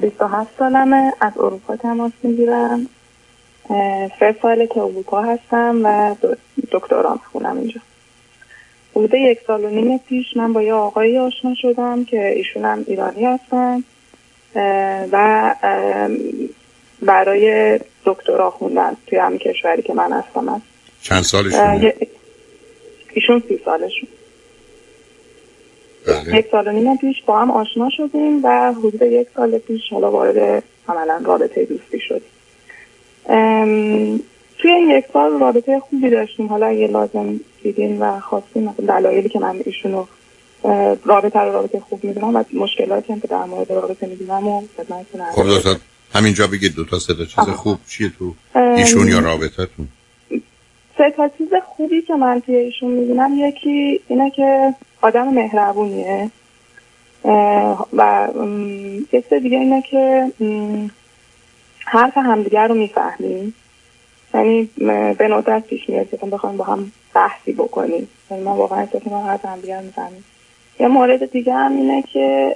27 سالمه، از اروپا تماس میگیرم. 3 ساله که اروپا هستم و دکترا میخونم اینجا. حدود 1.5 سال پیش من با یه آقایی آشنا شدم که ایشون هم ایرانی هستن و برای دکترا خوندن توی همین کشوری که من هستم هست. چند سالشونه؟ ایشون 30 سالشون. بله. 1.5 سال پیش با هم آشنا شدیم و حدود 1 سال پیش حالا وارد عملا رابطه دوستی شدیم. توی این 1 سال رابطه خوبی داشتیم. حالا اگه لازم دیدیم و خواستیم، دلایلی که من ایشونو رابطه خوب میدونم و مشکلاتی هم که در مورد رابطه میدونم و خدمتتون عرض کنم. خب دوستان همینجا بگید 2 تا 3 تا چیز خوب چیه تو ایشون یا رابطتون؟ 3 تا چیز خوبی که من توی ایشون میبینم، یکی اینه که آدم مهربونیه و یه چیز دیگه اینه که حرف همدیگر رو میفهمیم. یعنی به ندرت پیش میاد که بخوایم با هم بحثی بکنیم، یعنی من واقعا حرف همدیگر میفهمیم. یه مورد دیگه هم اینه که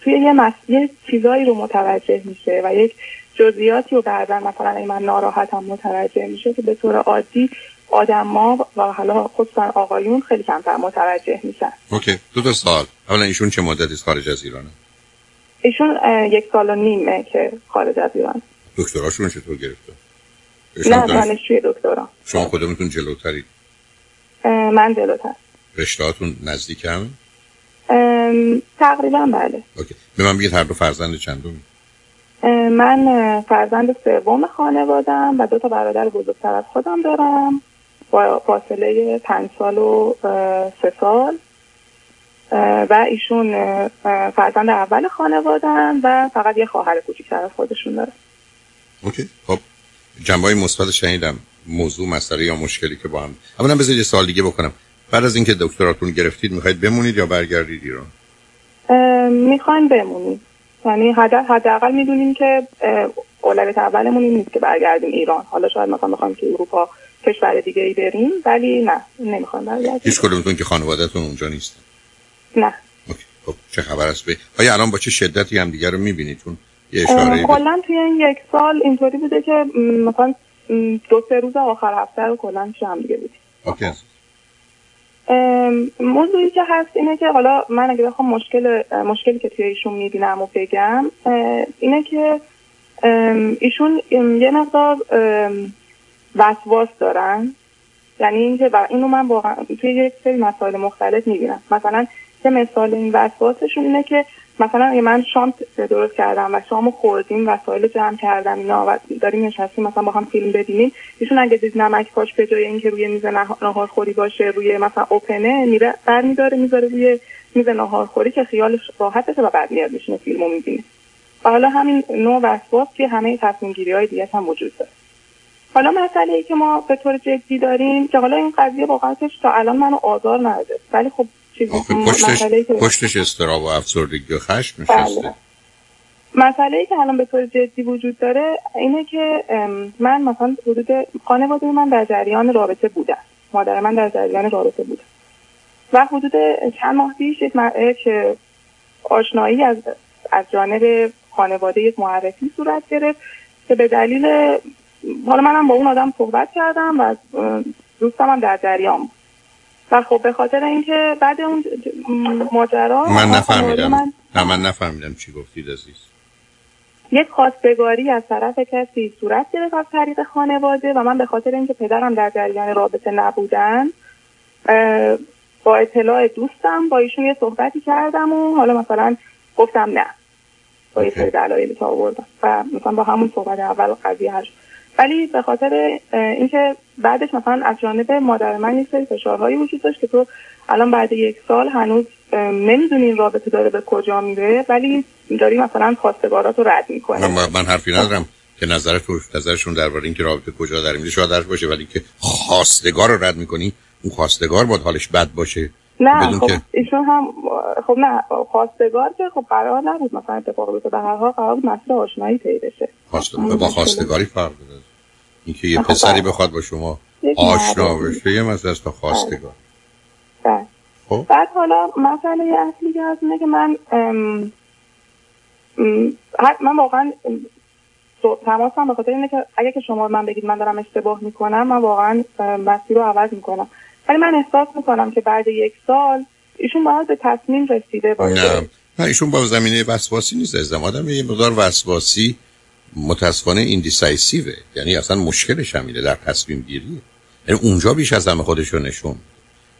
توی یه چیزایی رو متوجه میشه و یک جزئیاتی رو بعداً، مثلا اگه من ناراحتم متوجه میشه که به طور عادی آدم‌ها و حالا خصوصا آقایون خیلی کمتر متوجه میشن. اوکی. 2 تا سال. اولا ایشون چه مدتی خارج از ایرانه؟ ایشون 1.5 سال که خارج از ایران. دکتراشون چطور گرفته؟ نه دانشجوی دکترا. شما خودتون جلوترید؟ من جلوتر. رشته‌هاتون نزدیک هم؟ تقریبا بله. اوکی. به من بگید هر دو فرزند چندمی؟ من فرزند 3 خانوادم و 2 تا برادر بزرگتر از خودم دارم با فاصله 5 سال و 3 سال و ایشون فرزند اول خانوادم و فقط یه خواهر کوچیکتر از خودشون دارم. اوکی. خب جنبه‌های مثبت شنیدم. موضوع مسئله یا مشکلی که با هم، اولا بذارید یه سوال دیگه بکنم. بعد از اینکه دکتراتون گرفتید میخواید بمونید یا برگردید ایران؟ میخوایم بمونید. یعنی حداقل میدونیم که اولویت اولمون این نیست که برگردیم ایران. حالا شاید مثلا بخوایم که اروپا کشور دیگه ای بریم، ولی نه، نمیخوایم برگردیم. هیچ کدومتون که خانواده‌تون اونجا نیستن؟ نه. اوکی. خب چه خبر است؟ آیا الان با چه شدتی هم دیگه رو میبینیدون؟ یه اشاره کلا توی این 1 سال اینطوری بوده که مثلا 2-3 روز آخر هفته رو کلا شام دیگه بودیم. اوکی. موضوعی که هست اینه که حالا من اگه بخوام مشکلی که توی ایشون میبینم و بگم اینه که ایشون یه مقدار وسواس دارن. یعنی اینکه اینو من واقعا توی یک سری مسائل مختلف میبینم. مثلا یه مثال این وسواسشون اینه که مثلا اگه من شام درست کردم و شامو خوردیم، وسایل جمع کردم اینا و داریم نشستیم مثلا با هم فیلم ببینیم، ایشون اگه دید نمک پاش به جای اینکه روی میز ناهارخوری باشه روی مثلا اوپنه میره برمیداره میذاره روی میز ناهارخوری که خیالش راحت بشه و بعد میاد میشینه فیلمو میبینه. و حالا همین نوع وسواس که همه تصمیم گیری های دیگه هم وجود داره. حالا مسئله ای که ما به طور جدی داریم که حالا این قضیه واقعاش تا الان منو آزار نده، ولی خب پشتش استراب و افسردگی و خشم نشسته. بله. مسئله ای که الان به طور جدی وجود داره اینه که من مثلا حدود خانواده من در جریان رابطه بودن، مادر من در جریان رابطه بودن و حدود چند ماه پیش یک آشنایی از جانب خانواده یک معرفی صورت گرفت که به دلیل حالا منم با اون آدم صحبت کردم و دوستم هم در جریان بود و خب به خاطر اینکه بعد اون ماجرا من نفهمیدم چی گفتید عزیز. یک خواستگاری از طرف کسی صورت گرفت از طریق خانواده و من به خاطر اینکه پدرم در جریان رابطه نبودن با اطلاع دوستم با ایشون یه صحبتی کردم و حالا مثلا گفتم نه با یه سری دلایلی که آوردم و مثلا با همون صحبت اول قضیه هست. ولی به خاطر اینکه بعدش مثلا از جانب مادر من یک سری فشارهایی وجود داشت که تو الان بعد 1 سال هنوز نمیدونی این رابطه داره به کجا میره، ولی داری مثلا خواستگارات رو رد میکنی. من حرفی ندارم که نظرشون درباره اینکه رابطه کجا در میره شاید درش باشه، ولی که خواستگار رو رد میکنی، اون خواستگار باید حالش بد باشه. نه خب ایشون هم خب نه خواستگار که خب قرار نبود مثلا اتفاق بیفته، به هر حال قرار بود مسئله آشنایی پی بشه. با خواستگاری فرق داره. اینکه یه پسری بخواد با شما آشنا بشه یه مسئله است، خواستگار. خب بعد حالا مسئله اصلی که از اینه که من من واقعا تماسم به خاطر اینه که اگه که شما من بگید من دارم اشتباه میکنم، من واقعا مسیر رو عوض میکنم. ولی من احساس میکنم که بعد یک سال ایشون باید به تصمیم رسیده باشه. نه ایشون با زمینه وسواسی نیست، از آدم یه مقدار وسواسی متاسفانه ایندیسایسیوه، یعنی اصلا مشکلش همینه در تصمیم گیری، یعنی اونجا بیش از همه خودش رو نشون.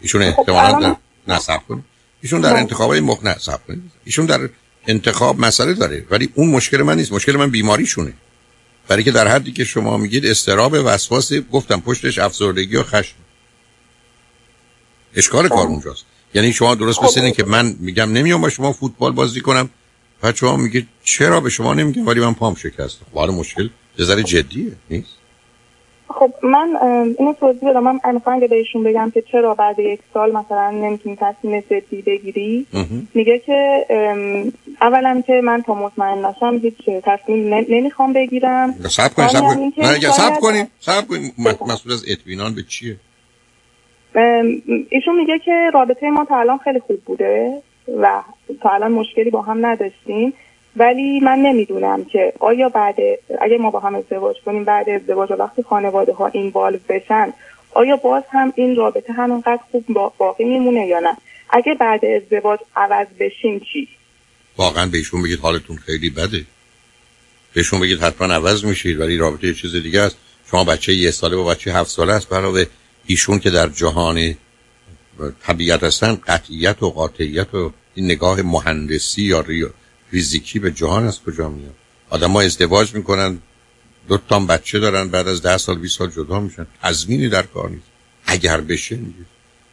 ایشون احتمالاً نصب کنه، ایشون در انتخابای مخنث صبر کنه، ایشون در انتخاب مسئله داره، ولی اون مشکل من نیست، مشکل من بیماریشونه. برای که در حدی که شما میگید استراب وسواس، گفتم پشتش افسردگی و خشم، اشکال کار اونجاست. یعنی شما درست مثل اینه که من میگم نمیام با شما فوتبال بازی کنم، بعد شما میگید چرا به شما نمیگم ولی من پام شکست. خب حالا مشکل نظر جدیه نیست. خب من اینو توضیح بدم، من میخوام به ایشون بگم که چرا بعد یک سال مثلا نمیتونی تصمیم جدی بگیری. میگه که اولا که من تا مطمئن نشم هیچ تصمیم نمیخوام بگیرم. صبر کنین. مسئول از اطمینان به چیه؟ ایشون میگه که رابطه ما تا الان خیلی خوب بوده و تا الان مشکلی با هم نداشتیم، ولی من نمیدونم که آیا بعد اگه ما با هم ازدواج کنیم، بعد ازدواج وقتی خانواده ها اینوالو بشن، آیا باز هم این رابطه همونقدر خوب باقی میمونه یا نه؟ اگه بعد ازدواج عوض بشیم چی؟ واقعا بهشون بگید حالتون خیلی بده، بهشون بگید حتما عوض میشید، ولی رابطه یه چیز دیگه است. شما بچه یه ساله با بچه 7 ساله است، علاوه ایشون که در جهان طبیعت هستن، قطعیت و قاطعیت و این نگاه مهندسی یا فیزیکی به جهان از کجا میاد؟ آدم‌ها ازدواج میکنن، 2 تا بچه دارن، بعد از 10 سال 20 سال جدا میشن، تضمینی در کار نیست. اگر بشه میگید.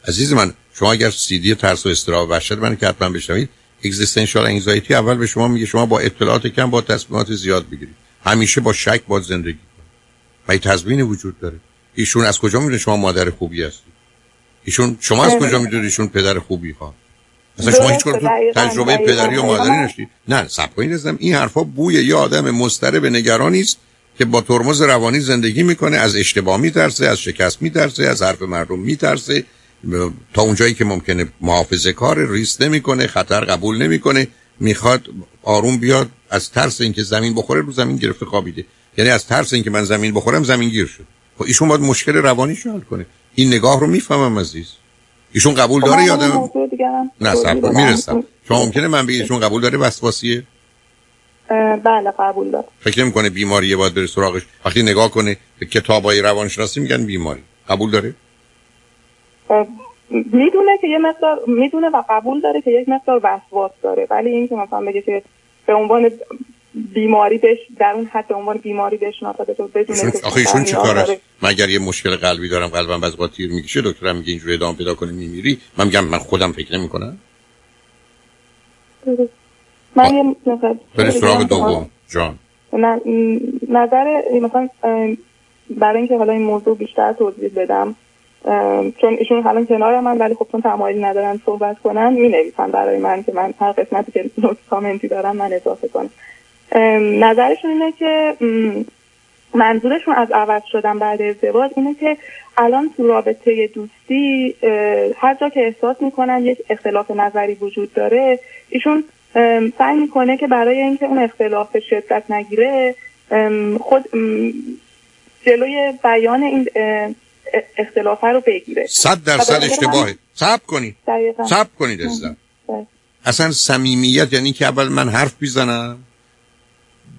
عزیز من، شما اگر CD ترس و اضطراب وحشت من که حتما بشنوید، اگزیستانشال انگزایتی اول به شما میگه شما با اطلاعات کم با تصمیمات زیاد بگیرید، همیشه با شک با زندگی کنید. ما تضمین وجود داره. ایشون از کجا میدونه شما مادر خوبی هستید؟ ایشون شما از کجا میدونید ایشون پدر خوبی ها؟ اصلا شما هیچ تجربه پدری و مادری نداشتید. نه صبر کنید عزیزم، این حرفا بوی یه آدم مضطرب نگرانی است که با ترمز روانی زندگی میکنه، از اشتباه میترسه، از شکست میترسه، از حرف مردم میترسه، تا اونجایی که ممکنه محافظه کار، ریسک نمیکنه، خطر قبول نمیکنه، میخواد آروم بیاد، از ترس اینکه زمین بخوره رو زمین گرفته خوابیده، یعنی از ترس اینکه من زمین بخورم زمین گیر شد. خب ایشون باید مشکل روانیش حل کنه. این نگاه رو میفهمم عزیز. ایشون قبول داره یا آدم نه صبر میرسم. شما ممکنه من بگید ایشون قبول داره وسواسیه؟ بله قبول داره. فکر نمی‌کنه بیماریه باید بره سراغش. وقتی نگاه کنه به کتابای روانشناسی میگن بیماری. قبول داره؟ میدونه که یه مقدار میدونه و قبول داره که یک مقدار وسواس داره، ولی این که مثلا بگه که به عنوان بیماری بهش در اون حد عنوان بیماری بهش ناپاده تو بدونه که آخه ایشون چیکار است؟ مگر یه مشکل قلبی دارم، قلبم باز با تیر میکشه، دکترم میگه اینجوری ادامه پیدا کنه میمیری، من میگم من خودم فکر نمیکنم. من یه نظر برسراغ دوم جان. من نظر مثلا برای اینکه حالا این موضوع بیشتر توضیح بدم، چون ایشون حالا کنار من ولی خب چون تمایلی ندارن صحبت کنن، مینویسن برای من که من هر قسمتی که نوت کامنتی دارم من اضافه کنم. نظرشون اینه که منظورشون از عوض شدن بعد ازدواج اینه که الان تو رابطه دوستی هر جا که احساس میکنن یک اختلاف نظری وجود داره، ایشون سعی میکنه که برای اینکه اون اختلاف شدت نگیره خود جلوی بیان این اختلاف رو بگیره. 100% اشتباهه. صبر کنید عزیزم. اصلا صمیمیت یعنی که اول من حرف بزنم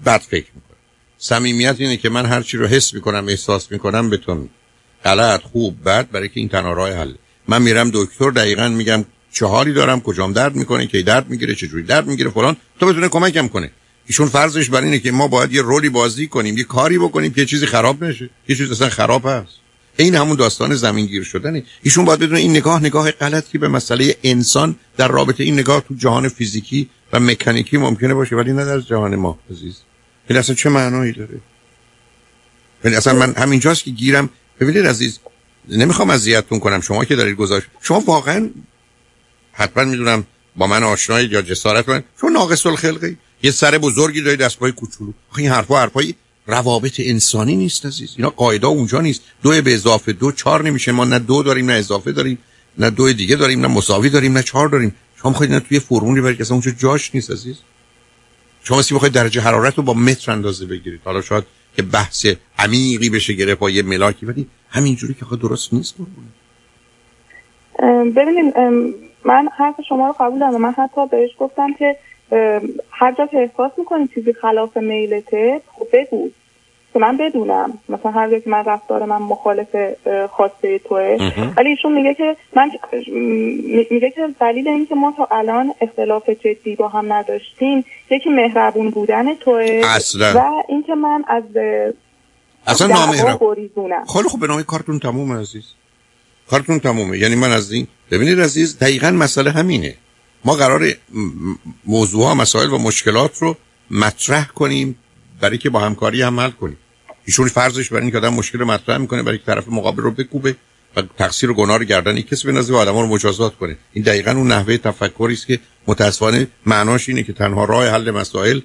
بعد فکر میکنم. صمیمیت اینه که من هر چی رو حس میکنم احساس میکنم به تو میگم، غلط خوب بد، برای که این تنها راه حل. من میرم دکتر دقیقاً میگم چه حالی دارم، کجام درد میکنه، کی درد میگیره، چه جوری درد میگیره فلان، تا بتونه کمکم کنه. ایشون فرضش بر اینه که ما باید یه رولی بازی کنیم، یه کاری بکنیم که چیزی خراب نشه. یه چیز اصلا خراب هست. این همون داستان زمین گیر شدنه. ایشون باید بدونه این نگاه غلطی به مسئله انسان در رابطه، این نگاه تو جهان فیزیکی و مکانیکی ممکنه باشه ولی نه در جهان ما عزیز. این اصلا چه معنایی داره؟ ولی اصلا من همینجاست که گیرم. ببینید عزیز، نمیخوام اذیتتون کنم، شما که دارید گذاشت، شما واقعا حتما میدونم با من آشنایی یا جسارت من، شما ناقص الخلقی، یه سر بزرگی دارید دستپای کوچولو. آخه این حرفای روابط انسانی نیست عزیز. اینا قاعده اونجا نیست. 2 به اضافه 2 4 نمیشه. ما نه 2 داریم، نه اضافه داریم، نه 2 دیگه داریم، نه مساوی داریم، نه 4 داریم. شما میخواید اینا توی فرمولی برید که اصلا اونجا جاش نیست عزیز. شما سی بخواید درجه حرارت رو با متر اندازه بگیرید، حالا شاید که بحث عمیقی بشه گرفت با یه ملاکی، ولی همینجوری که خود درست نیست. ببینید من حرف شما رو قبول دارم، من حتی بهش گفتم که هر جا که احساس میکنی چیزی خلاف میلته خب بگو که من بدونم، مثلا هر جا که من رفتار من مخالف خواسته توه. ولی ایشون میگه که من میگه که دلیل این که ما تا الان اختلاف جدی با هم نداشتیم یکی مهربون بودن توه اصلا. و این که من از اصلا نامهربون. خب به نام کارتون تمومه عزیز، کارتون تمومه. یعنی من از این ببینید عزیز دقیقاً مسئله همینه، ما قراره موضوعها، مسائل و مشکلات رو مطرح کنیم برای که با همکاری عمل کنیم. ایشون فرضش برای این که آدم مشکل رو مطرح میکنه برای که طرف مقابل رو بکوبه و تقصیر و گناه رو گردن کسی بندازه و آدما رو مجازات کنه. این دقیقاً اون نحوه تفکری است که متأسفانه معناش اینه که تنها راه حل مسائل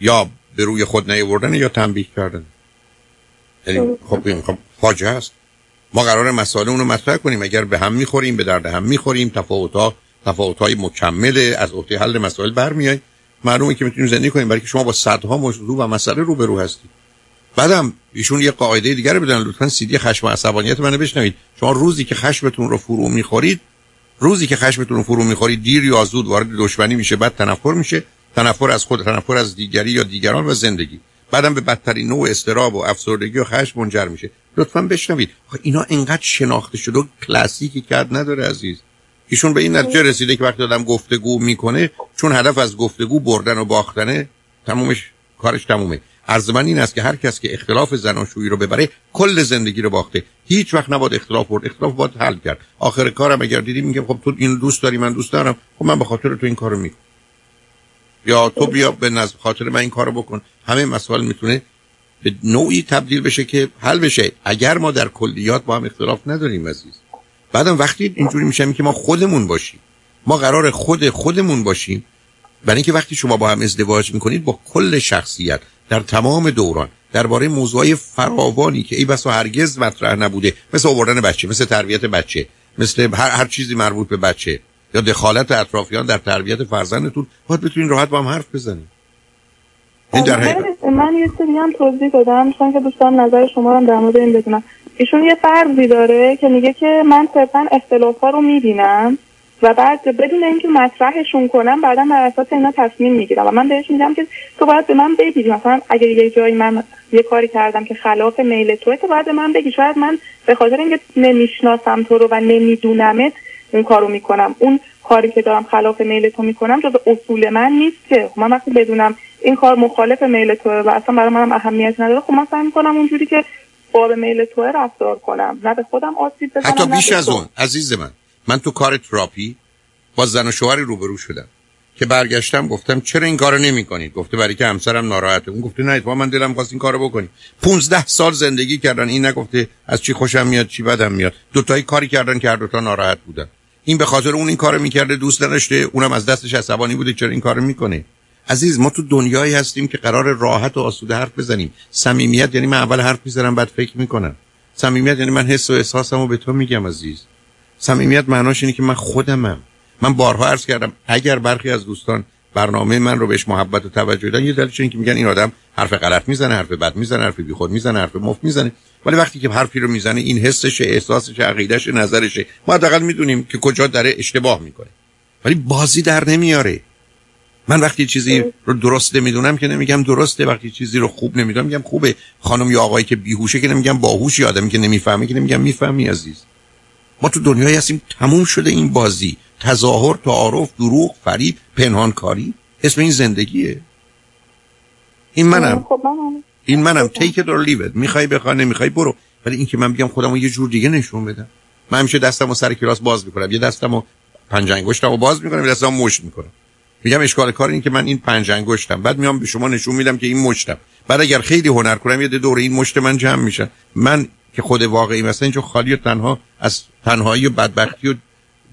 یا به روی خود نیاوردن یا تنبیه کردن. یعنی خب فاجعه است. ما قراره مسائل اون رو مطرح کنیم، اگر به هم میخوریم به درد هم میخوریم، تفاوت‌های مکمل از عهده حل مسائل برمیاد. معلومه که میتونیم زندگی کنیم برای که شما با صدها موضوع و مسئله روبرو هستید. بعدم ایشون یه قاعده دیگه رو بدن، لطفاً سیدی خشم و عصبانیت منو بشنوید. شما روزی که خشمتون رو فرو میخورید دیر یا زود وارد دشمنی میشه، بعد تنفر میشه، تنفر از خود، تنفر از دیگری یا دیگران و زندگی، بعدم به بدترین نوع اضطراب و افسردگی و خشم منجر میشه. لطفاً بشنوید. اینا اینقدر شناخته شده و کلاسیکی کرد نداره عزیز. ایشون به این نتیجه رسیده که وقتی آدم گفتگو میکنه، چون هدف از گفتگو بردن و باختنه، تمومش کارش تمومه. عرض من این است که هر کس که اختلاف زناشویی رو ببره کل زندگی رو باخته. هیچ وقت نباید اختلاف برد، اختلاف باید حل کرد. آخر کارم اگر دیدی میگم خب تو این دوست داری من دوست دارم، خب من به خاطر تو این کارو میکنم، یا تو بیا به نظر خاطر من این کارو بکن. همه مسائل میتونه به نوعی تبدیل بشه که حل بشه اگر ما در کلیات با هم اختلاف نداریم عزیز. بعدم وقتی اینجوری میشیم که ما خودمون باشیم، ما قرار خودمون باشیم، برای اینکه وقتی شما با هم ازدواج میکنید با کل شخصیت در تمام دوران درباره موضوعای فراوانی که ای بسا هرگز مطرح نبوده، مثل آوردن بچه، مثل تربیت بچه، مثل هر چیزی مربوط به بچه یا دخالت اطرافیان در تربیت فرزندتون، باید بتونین راحت با هم حرف بزنید. این در من یه سری هم توضیح دادم چون که دوست دارم نظر شما رو در مورد این بدونم. ایشون یه فرضی داره که میگه که من صرفا اختلاف‌ها رو میبینم و بعد بدون اینکه مطرحشون کنم بعداً بر اساس اینا تصمیم میگیرم. و من بهش میگم که تو باید به من بگی، مثلا اگر یه جایی من یه کاری کردم که خلاف میل توئه، تو باید به من بگی. شاید من به خاطر اینکه نمیشناسم تو رو و نمیدونمت اون کارو میکنم، اون کاری که دارم خلاف میل تو میکنم جز اصول من نیست که. من وقتی بدونم این کار مخالف میل توئه و اصلا برای منم اهمیت نداره، خب من سعی میکنم اونجوری که با میل توئه رفتار کنم، نه به خودم آسیب بزنم. حتی بیش از اون عزیز من تو کار تراپی با زن و شوهر روبرو شدم که برگشتم گفتم چرا این کارو نمی‌کنید؟ گفته برای که همسرم ناراحته. اون گفته نه اتفاقا من دلم خواست این کارو بکنی. 15 سال زندگی کردن، این نگفته از چی خوشم میاد چی بدم میاد. دوتایی کاری کردن که هر دوتا ناراحت بودن. این به خاطر اون این کارو می‌کرده دوست نداشته، اونم از دستش عصبانی بوده چرا این کارو می‌کنه. عزیز ما تو دنیایی هستیم که قرار راحت و آسوده حرف بزنیم. صمیمیت یعنی من اول حرف میزنم بعد فکر میکنم. صمیمیت یعنی من حس و احساسمو به تو میگم عزیز. صمیمیت معناش اینه که من خودمم. من بارها عرض کردم اگر برخی از دوستان برنامه من رو بهش محبت و توجه دادن، یه دلیلش اینه که میگن این آدم حرف غلط میزنه، حرف بد میزنه، حرف بیخود میزنه، حرف مفت میزنه. ولی وقتی که حرفی رو میزنه این حسش، احساسش، عقیده‌اش، نظرش، ما حداقل میدونیم که کجا داره اشتباه میکنه. ولی بازی در نمیاره. من وقتی چیزی رو درست نمیدونم که نمیگم درسته، وقتی چیزی رو خوب نمیدونم میگم خوبه. خانم یا آقایی که بیهوشه که نمیگم باهوش، یا آدمی که نمیفهمه که نمیگم میفهمی. عزیز ما تو دنیایی هستیم تموم شده این بازی، تظاهر، تعارف، دروغ، فریب، پنهانکاری. اسم این زندگیه. این منم take it or leave it. میخوای بخوای نمیخوای برو. ولی اینکه من بگم خودمو یه جور دیگه نشون بدم، من همیشه دستمو سر کلاس باز میکنم، یه دستمو پنج انگشتمو باز میکنم، یه دستمو مشت میکنم، میگم اشکال کار این که من این پنج انگشتم، بعد میام به شما نشون میدم که این مشتم، بعد اگر خیلی هنر کنم یه دوره این مشت من جمع میشن. من که خود واقعی مثلا اینجا خالی و تنها از تنهایی و بدبختی و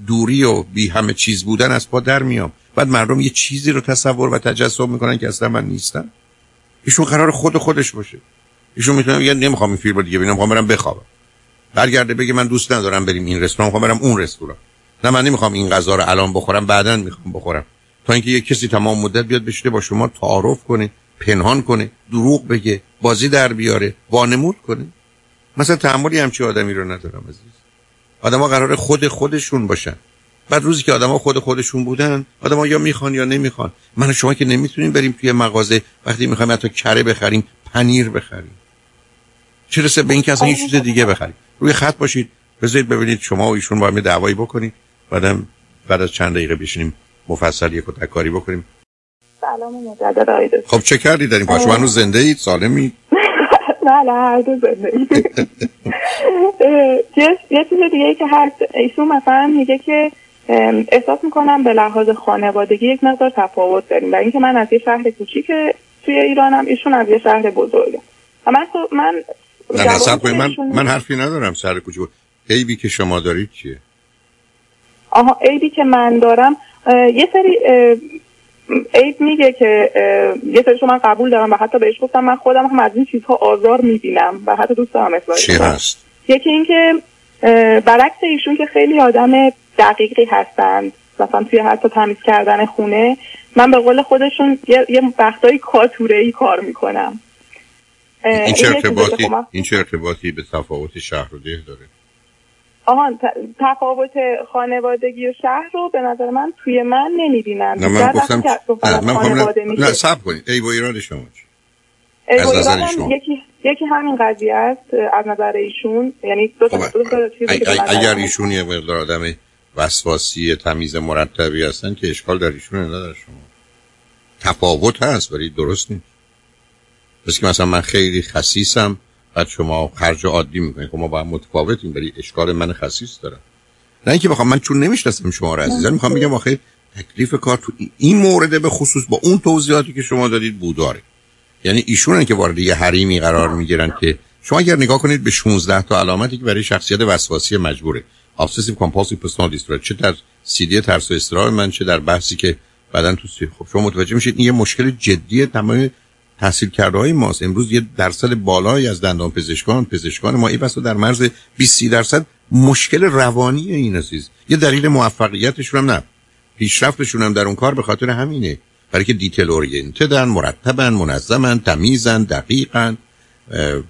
دوری و بی همه چیز بودن از پا در میام. بعد مردم یه چیزی رو تصور و تجسم میکنن که اصلا من نیستم. ایشون قرار خودش باشه. ایشون میتونه بگه نمیخوام این فیلمو دیگه ببینم، میخوام برم بخوابم. برگرده بگه من دوست ندارم بریم این رستوران، میخوام برم اون رستوران. نه من نمیخوام این غذا رو الان بخورم، بعداً میخوام بخورم. تا اینکه یک کسی تمام مدت بیاد بشینه با شما تعارف کنه، پنهان کنه، دروغ بگه، بازی در بیاره، وانمود کنه. مثلا تعاملی همچی آدمی رو ندارم عزیز. آدما قراره خودشون باشن. بعد روزی که آدما خودشون بودن، آدما یا میخوان یا نمیخوان. من و شما که نمیتونیم بریم توی مغازه وقتی میخوایم حتی کره بخریم، پنیر بخریم. چرا سه به این که اصلا یه چیز دیگه بخریم. روی خط باشید، بذارید ببینید شما و ایشون با هم دعوایی بکنید، بعد از چند دقیقه بشینیم مفصل یک کاری بکنیم. سلام مجدد آقای دکتر. خب چه کردید در این پاش؟ منو زنده اید؟ سالمی؟ نه هرگز زنده اید. یه چیز دیگه که هست، ایشون مثلا میگه که احساس میکنم به لحاظ خانوادگی یک مقدار تفاوت داریم، برای اینکه من از یه شهر کوچیکه توی ایرانم، ایشون از یه شهر بزرگه. من حرفی ندارم. شهر کوچیک عیبی که شما دارید چیه؟ آها، عیبی که من دارم یه سری عیب میگه که یه سریشو من قبول دارم و حتی بهش گفتم من خودم هم از این چیزها آزار میبینم و حتی دوست هم اصلاحی. چی هست؟ یکی این که برعکس ایشون که خیلی آدم دقیقی هستند، مثلا توی حتی تمیز کردن خونه، من به قول خودشون یه وقتایی کاتوره‌ای کار میکنم. این چه ارتباطی به تفاوت شهر و ده داره؟ آهان، تفاوت خانوادگی و شهر رو به نظر من توی من نمی‌بینم. نه صبر کنید. ای و ایراد شما چی؟ از نظر ایشون یکی همین قضیه است از نظر ایشون، یعنی دو تا چیز. اگر ایشون یه مقدار آدم وسواسی تمیز مرتبی هستن که اشکال در ایشون نداره، شما تفاوت هست ولی درست نیست. بس که مثلا من خیلی خسیسم بعد شما خرج عادی میکنید، خب ما با هم متفاوتیم، ولی اشکال من خسیس دارم. نه اینکه بخوام، من چون نمیشناسم شما رو عزیزان، میخوام بگم آخه تکلیف کار تو این مورد به خصوص با اون توضیحاتی که شما دادید بوداره. یعنی ایشونن که وارد یه حریمی قرار میگیرن که شما اگر نگاه کنید به 16 تا علامتی که برای شخصیت وسواسی مجبوره، obsessive compulsive personality disorder، چه در سیدی ترس و استرا من، چه در بحثی که بعدن تو خب شما متوجه میشید این یه مشکل جدیه تمام تحصیل کرده های ماست. امروز یه درصد بالایی از دندان پزشکان ما ایبست در مرز 20-30% مشکل روانی این عزیز. یه دلیل موفقیتشون هم نه، پیشرفتشون هم در اون کار به خاطر همینه، برای که دیتیل اورینتدن، مرتبن، منظمن، تمیزن، دقیقن،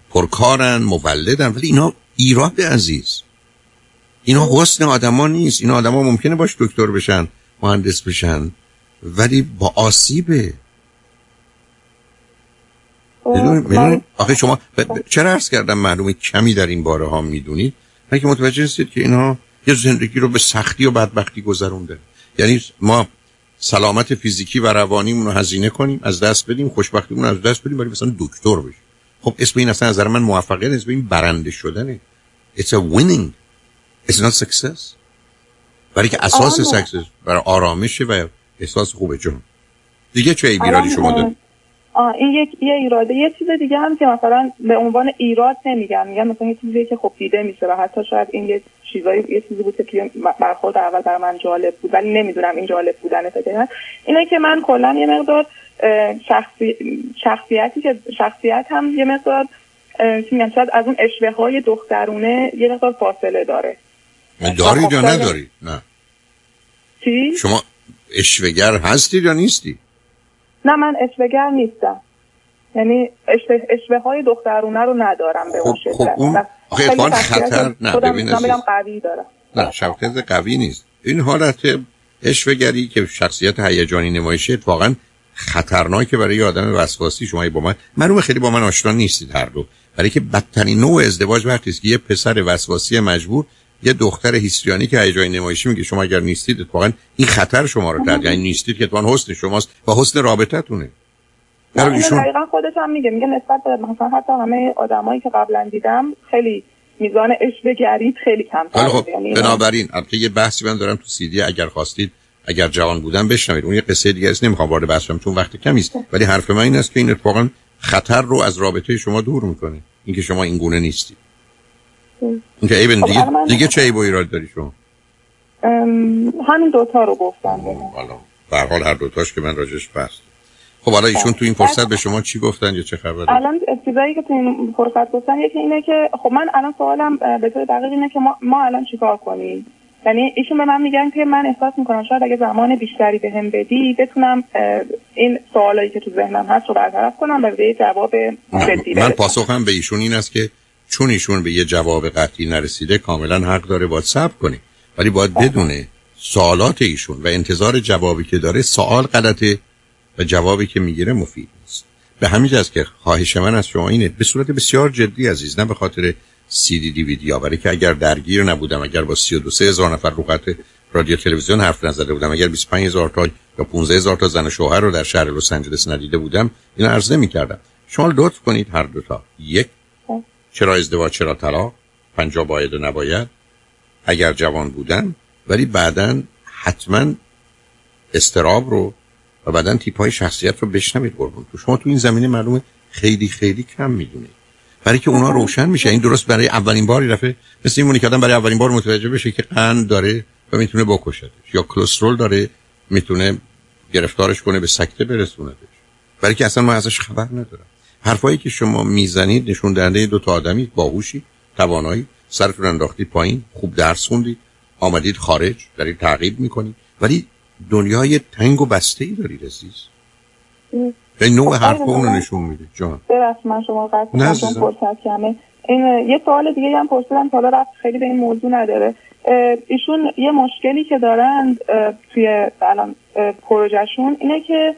پرکارن، مولدن. ولی اینا ایراد عزیز، اینا حسن آدم ها نیست. اینا آدم ها ممکنه باش دکتر بشن، مهندس بشن، ولی با آسیبه. میدونید آخه شما چرا عرض کردم معلومه کمی در این باره ها میدونید، من که متوجه هستید که اینها یه زندگی رو به سختی و بدبختی گذرونده. یعنی ما سلامت فیزیکی و روانیمون رو هزینه کنیم، از دست بدیم، خوشبختیمون از دست بدیم، ولی مثلا دکتر بشیم. خب اسم این اصلا از نظر من موفقیت نیست، این برنده شدنه. It's a winning. It's not success. برای که اساس سکسس برای آرامش و احساس خوبه. جون دیگه چه ایرادی شما دارید؟ این یه ایراده. یه چیز دیگه هم که مثلا به عنوان ایراد میگم مثلا یه چیزی که خب دیده میشه و حتی شاید این یه چیزی بود که برخورد اول برای من جالب بود، ولی نمیدونم این جالب بودنه فکر اینه که من کلا یه مقدار شخصیت هم یه مقدار شاید از اون اشوه های دخترونه یه مقدار فاصله داره. دارید یا ندارید؟ نه چی؟ شما اشوه‌گر هستید یا نیستی؟ نه من اشوه‌گر نیستم، یعنی اشوه‌های دخترونه رو ندارم به اون شکل. خب آخه اون خطر نه، ببینید من قوی دارم. نه شخصیت قوی نیست. این حالت اشوه‌گری که شخصیت هیجانی نمایشه واقعا خطرناکه برای یه آدم وسواسی. شما با من معلومه خیلی با من آشنا نیستید هر دو، برای که بدترین نوع ازدواج وقتی است که یه پسر وسواسی مجبور یه دختر هیستریانی که هیجان نمایشی میگه شما اگر نیستید اتفاقا این خطر شما رو در یعنی نیستید که اتفاقا حسن شماست و حسن رابطتونه. در ایشون دقیقاً خودش هم میگه نسبت به مثلا حتی همه آدمایی که قبلا دیدم خیلی میزان اشوه‌گری خیلی کم بود. خب بنابراین البته یه بحثی من دارم تو سیدی، اگر خواستید اگر جوان بودم بشنوید، اون یه قصه دیگه است، نمیخوام وارد بحثم چون وقت کمی است، ولی حرف من این است که این اتفاقا خطر رو از رابطه شما دور میکنه، اینکه شما این گونه نیستید. اینکه ایبن دیگه چه ایب و ایراد داری شما؟ همین دوتا رو گفتم. در حال هر دوتاش که من راجش بست. خب حالا ایشون تو این فرصت به شما چی گفتن یا چه خبره؟ الان چیزایی که تو این فرصت گفتن یکی اینه که خب من الان سوالم به طور دقیق اینه که ما الان چیکار کنیم؟ یعنی ایشون به من میگن که من احساس میکنم شاید اگه زمان بیشتری بهم بدی بتونم این سوالایی که تو ذهنم هست رو برطرف کنم و به جواب بدی. من پاسخم به ایشون این است که چون ایشون به یه جواب قطعی نرسیده کاملا حق داره واتساپ کنه، ولی باید بدونه سوالات ایشون و انتظار جوابی که داره سوال غلطه و جوابی که میگیره مفید نیست. به همین جاست که خواهش من از شما اینه به صورت بسیار جدی عزیز، نه به خاطر CD DVD ها، برای که اگر درگیر نبودم، اگر با 32,000 نفر رو قطع رادیو تلویزیون حرف نزده بودم، اگر 25,000 تا یا 15,000 تا زن و شوهر رو در شهر لس آنجلس ندیده بودم، اینو عرض نمی‌کردم. شما لطف کنید هر دو تا، یک چرا ازدواج چرا طلاق، 50 باید و نباید، اگر جوان بودم، ولی بعدن حتما استراب رو و بعدن تیپ‌های شخصیت رو بشنوید قربون. شما تو این زمینه معلومه خیلی خیلی کم می‌دونید، برای که اونا روشن میشه. این درست برای اولین باری رفته مثل این مونی که آدم برای اولین بار متوجه بشه که قند داره و میتونه بکشتش، یا کلسترول داره میتونه گرفتارش کنه به سکته برسوندش، برای که اصلا ما ازش خبر ندارم. حرفایی که شما میزنید نشون دهنده دو تا آدمی باهوشی، توانایی، سرتون انداختی پایین، خوب درس خوندید، آمدید خارج، دارید تعقیب میکنید، ولی دنیای تنگ و بسته ای دارید عزیز. این نوع حرفا اونو نشون میده. جان درست، من شما قصد چون فرصت کمه این یه سوال دیگه هم پرسیدم که حالا رفت خیلی به این موضوع نداره. ایشون یه مشکلی که دارن توی الان پروژهشون اینه که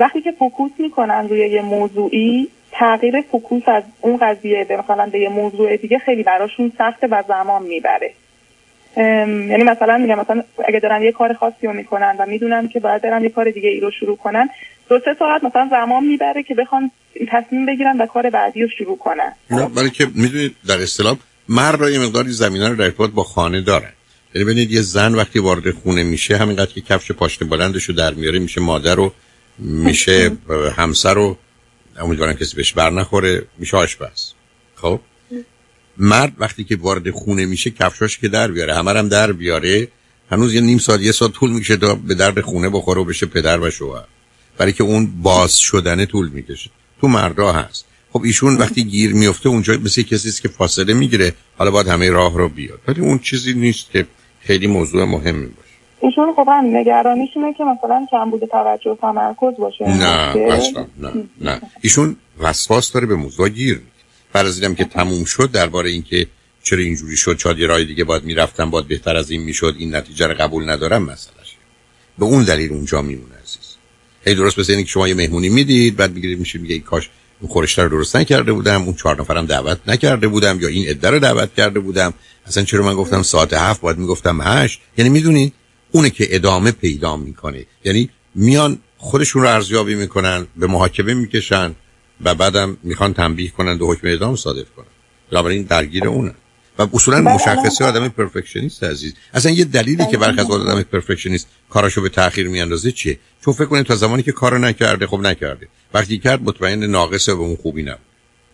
وقتی که فوکوس میکنن روی یه موضوعی، تغییر فوکوس از اون قضیه به مثلا به یه موضوع دیگه خیلی براشون سخته و زمان میبره. یعنی مثلا میگم مثلا اگه دارن یه کار خاصی رو میکنن و میدونن که باید دارن یه کار دیگه ای رو شروع کنن، 2-3 ساعت مثلا زمان میبره که بخوان تصمیم بگیرن و کار بعدی رو شروع کنن. نه برای که میدونید در اصطلاح مرد را یه مقداری زمینه رو در ارتباط با خانه دارن. یعنی ببینید یه زن وقتی وارد خونه میشه، همینقدر که کفش پاشنه بلندش رو در میاره میشه مادر و میشه همسر و امیدوارم کسی بهش بر نخوره، میشه آشپز. خب مرد وقتی که وارد خونه میشه کفشاش که در بیاره، همه هم در بیاره، هنوز یه نیم ساعت یه ساعت طول میکشه تا به درد خونه بخوره و بشه پدر و شوهر، برای که اون باز شدنه طول میکشه. تو مردا هست. خب ایشون وقتی گیر میفته اونجا مثل کسی است که فاصله میگیره، حالا باید همه راه رو بیاد، ولی اون چیزی نیست که خیلی موضوع مهمی باشه. ایشون خب هم نگرانیشونه که مثلا کمبود توجه و تمرکز باشه. نه ایشون وسواس داره، به موضوع گیر. بعد از اینم که تموم شد درباره این که چرا اینجوری شد، چرا یه راه دیگه باید میرفتم، باید بهتر از این میشد، این نتیجه رو قبول ندارم مسئلهش. به اون دلیل اونجا میمونه عزیز. هی درست مثل اینکه شما یه مهمونی میدید بعد میگیرید میشه میگه ای کاش اون خورشتر رو درست نکرده بودم، اون 4 نفرم دعوت نکرده بودم، یا این عده رو دعوت کرده بودم، اصلا چرا من گفتم ساعت 7 باید میگفتم 8. یعنی میدونید اونه که ادامه پیدا میکنه. یعنی میان خودشون رو ارزیابی میکنن، به محاکمه میکشن و بعدم میخوان تنبیه کنند و حکم اعدام صادر کنند. علاوه این درگیر اونه. و اصولا مشخصه آدم پرفکشنیست عزیز. اصلا یه دلیلی که برخی از آدم پرفکشنیست کاراشو به تأخیر میاندازه چیه؟ چون فکر کنه تا زمانی که کارو نکرده خب نکرده. وقتی کرد مطمئن ناقصه و اون خوبی نبود.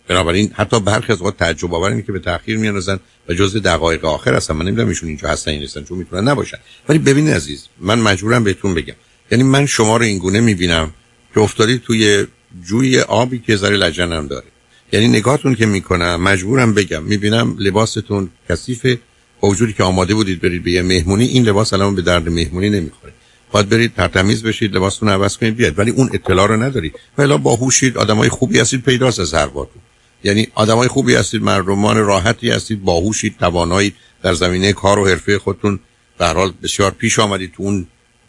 بنابراین حتی برخی از وقت تعجب آور اینه که به تأخیر میاندازن و جزء دقایق آخر هستن. من نمیدونم ایشون اینجا هستن یا نیستن، چون میتونن نباشن. ولی ببینید عزیز، من مجبورم بهتون بگم. یعنی من شما رو اینگونه میبینم که افتادید توی جوی آبی که ذره لجن هم داره. یعنی نگاهتون که میکنم مجبورم بگم، میبینم لباستون کثیفه، با وجودی که آماده بودید برید به یه مهمونی، این لباس الان به درد مهمونی نمیخوره. باید برید ترتمیز بشید، لباستون عوض کنید بیاد، ولی اون اطلاع رو نداری. ولی باهوشید، آدمای خوبی هستید، پیداست از هر وقت. یعنی آدمای خوبی هستید، مردمان راحتی هستید، باهوشید، توانایید، در زمینه کار و حرفه خودتون به هر حال بسیار پیش آمدید، تو اون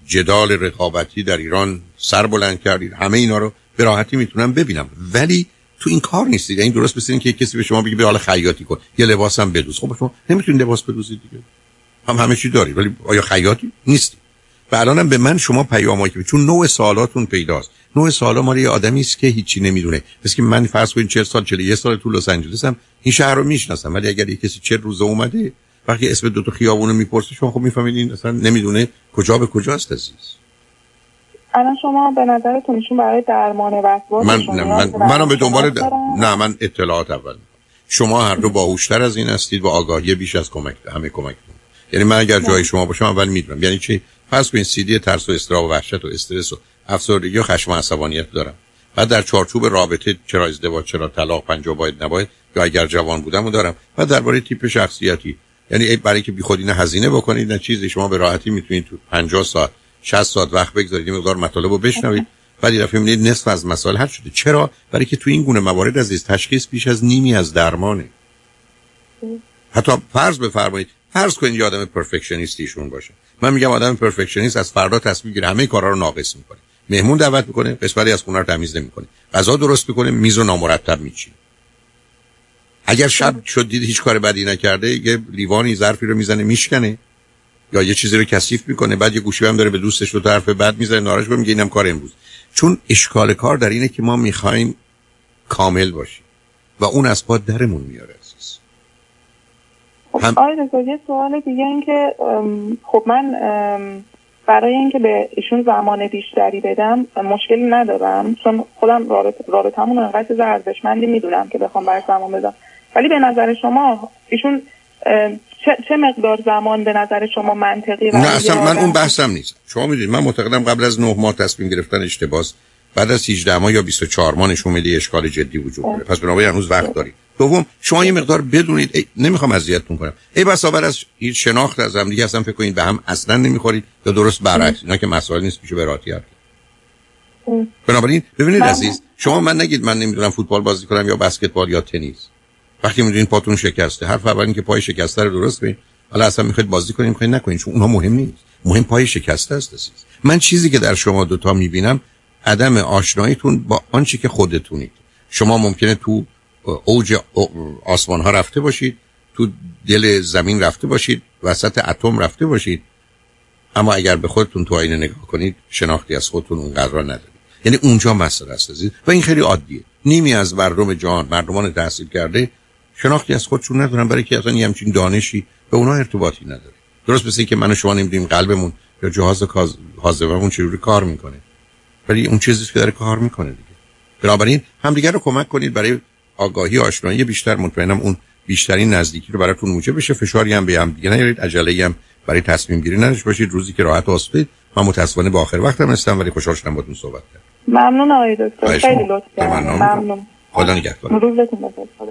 جدال رقابتی در ایران سر بلند کردید. همه اینا رو به راحتی میتونم ببینم، ولی تو این کار نیستید. این درست مثل این که کسی به شما بگه به حال خیاطی کن، یه لباسم بدوز. خب شما نمیتونید لباس بدوزید دیگه، هم همه چی دارید، ولی آیا خیاطی نیستی؟ و الانم به من شما پیامایی که چون نوع سوالاتون پیداست، نوع سوالا مال یه آدمی است که هیچی نمیدونه. مثل که من فرض کنید 40 سال 41 سال تو لس آنجلسم، این شهر رو میشناسم، ولی اگر کسی 40 روزه اومده وقتی اسم دو تا خیابونو میپرسه شما خب میفهمید این اصلا نمیدونه کجا به کجاست عزیز. الان شما به نظرتون ایشون برای درمان وسواس منم به دنبال نه، من اطلاعات اول میکنم. شما هر دو باهوشتر از این هستید و آگاهی بیش از کمک همه کمکتون. یعنی من اگر جای شما باشم اول میدونم یعنی چی. فرض کنید CD ترس و اضطراب و وحشت و استرس و افسردگی و خشم و عصبانیت دارم، بعد در چارچوب رابطه چرا ازدواج چرا طلاق، 50 باید نباید، یا اگر جوان بودم و دارم، بعد درباره تیپ شخصیتی یعنی برای اینکه بیخود اینا هزینه بکنید نه چیزی، شما به راحتی میتونید تو 50 ساعت 60 ساعت وقت بگذارید مقدار مطالب رو بشنوید، بعدی دفعه میبینید نصف از مسائل حل شده. چرا؟ برای که تو این گونه موارد عزیز تشخیص بیش از نیمی از درمانه. حتی فرض بفرمایید، فرض کنید یه آدم پرفکشنیست ایشون باشه. من میگم آدم پرفکشنیست از فردا تصمیم میگیره همه کارا رو ناقص میکنه، مهمون دعوت میکنه، قسمتی از خونه رو تمیز نمیکنه، غذا درست میکنه، میز رو نامرتب میچینه. اگر شب شد دید هیچ کار بدی نکرده، یه لیوانی ظرفی رو میزنه میشکنه یا یه چیزی رو کثیف میکنه، بعد یه گوشی هم داره به دوستش دو طرفه بعد میذاره ناراحت میشه، میگه اینم کار امروز. چون اشکال کار در اینه که ما میخوایم کامل باشیم و اون از پا درمون میاره. خب آیده که یه سوال دیگه این که خب من برای اینکه به ایشون زمان بیشتری بدم مشکلی ندارم، چون خودم رابطمون انقدر ارزشمندی میدونم که بخوام برای زمان بدم، ولی به نظر شما ایشون چه مقدار زمان به نظر شما منطقی؟ نه اصلا من اون بحثم نیست. شما میدونید من معتقدم قبل از 9 ماه تصمیم گرفتن اشتباه، بعد از 18 ماه یا 24 ماه نشون میده اشکال جدی وجود داره، پس بنابراین هنوز وقت دارید. دوم، شما یه مقدار بدونید، نمیخوام اذیتتون کنم، ای بسا بر از شناخت از هم دیگه اصلا فکر کنید به هم اصلا نمیخورید یا درست برعکس، اینا که مسائل نیست میشه به راحتی حل کرد. بنابراین ببینید عزیز، شما من نگید من نمیدونم فوتبال بازی کنم یا بسکتبال یا تنیس، وقتی میدونین پاتون شکسته حرف اول این که پای شکسته رو درست کنید، حالا اصلا میخواید بازی کنید میخواید نکنید، چون اونها مهم نیست، مهم پای شکسته است عزیز. من چیزی که در شما دو تا میبینم عدم آشناییتون با آنچه که خودتونید. شما ممکنه تو اوج آسمان ها رفته باشید، تو دل زمین رفته باشید، وسط اتم رفته باشید، اما اگر به خودتون تو آینه نگاه کنید شناختی از خودتون اونقدر ندارید. یعنی اونجا مسئله است و این خیلی عادیه. نیمی از مردم جهان، مردمان تحصیل کرده، شناختی از خودشون ندارن، برای که اصلا یه همچین دانشی به اونا ارتباطی نداره. درست مثل اینکه من و شما نمیدونیم قلبمون یا جهاز هاضمه‌مون چجوری کار میکنه، ولی اون چیزی که داره کار میکنه دیگه. بنابراین همدیگه رو کمک کنید برای آگاهی آشنایی بیشتر، مطمئنم اون بیشترین نزدیکی رو براتون موجب بشه. فشاری هم به هم دیگه نیارید، عجله هم برای تصمیم گیری نداشته باشید، روزی که راحت آسودید. من متأسفانه با آخر وقتم هستم ولی خوشحال شدم باهاتون صحبت کردم. ممنون آقای دکتر، خیلی لطف کردید. ممنون. خدا نگهدار. روزتون بخیر.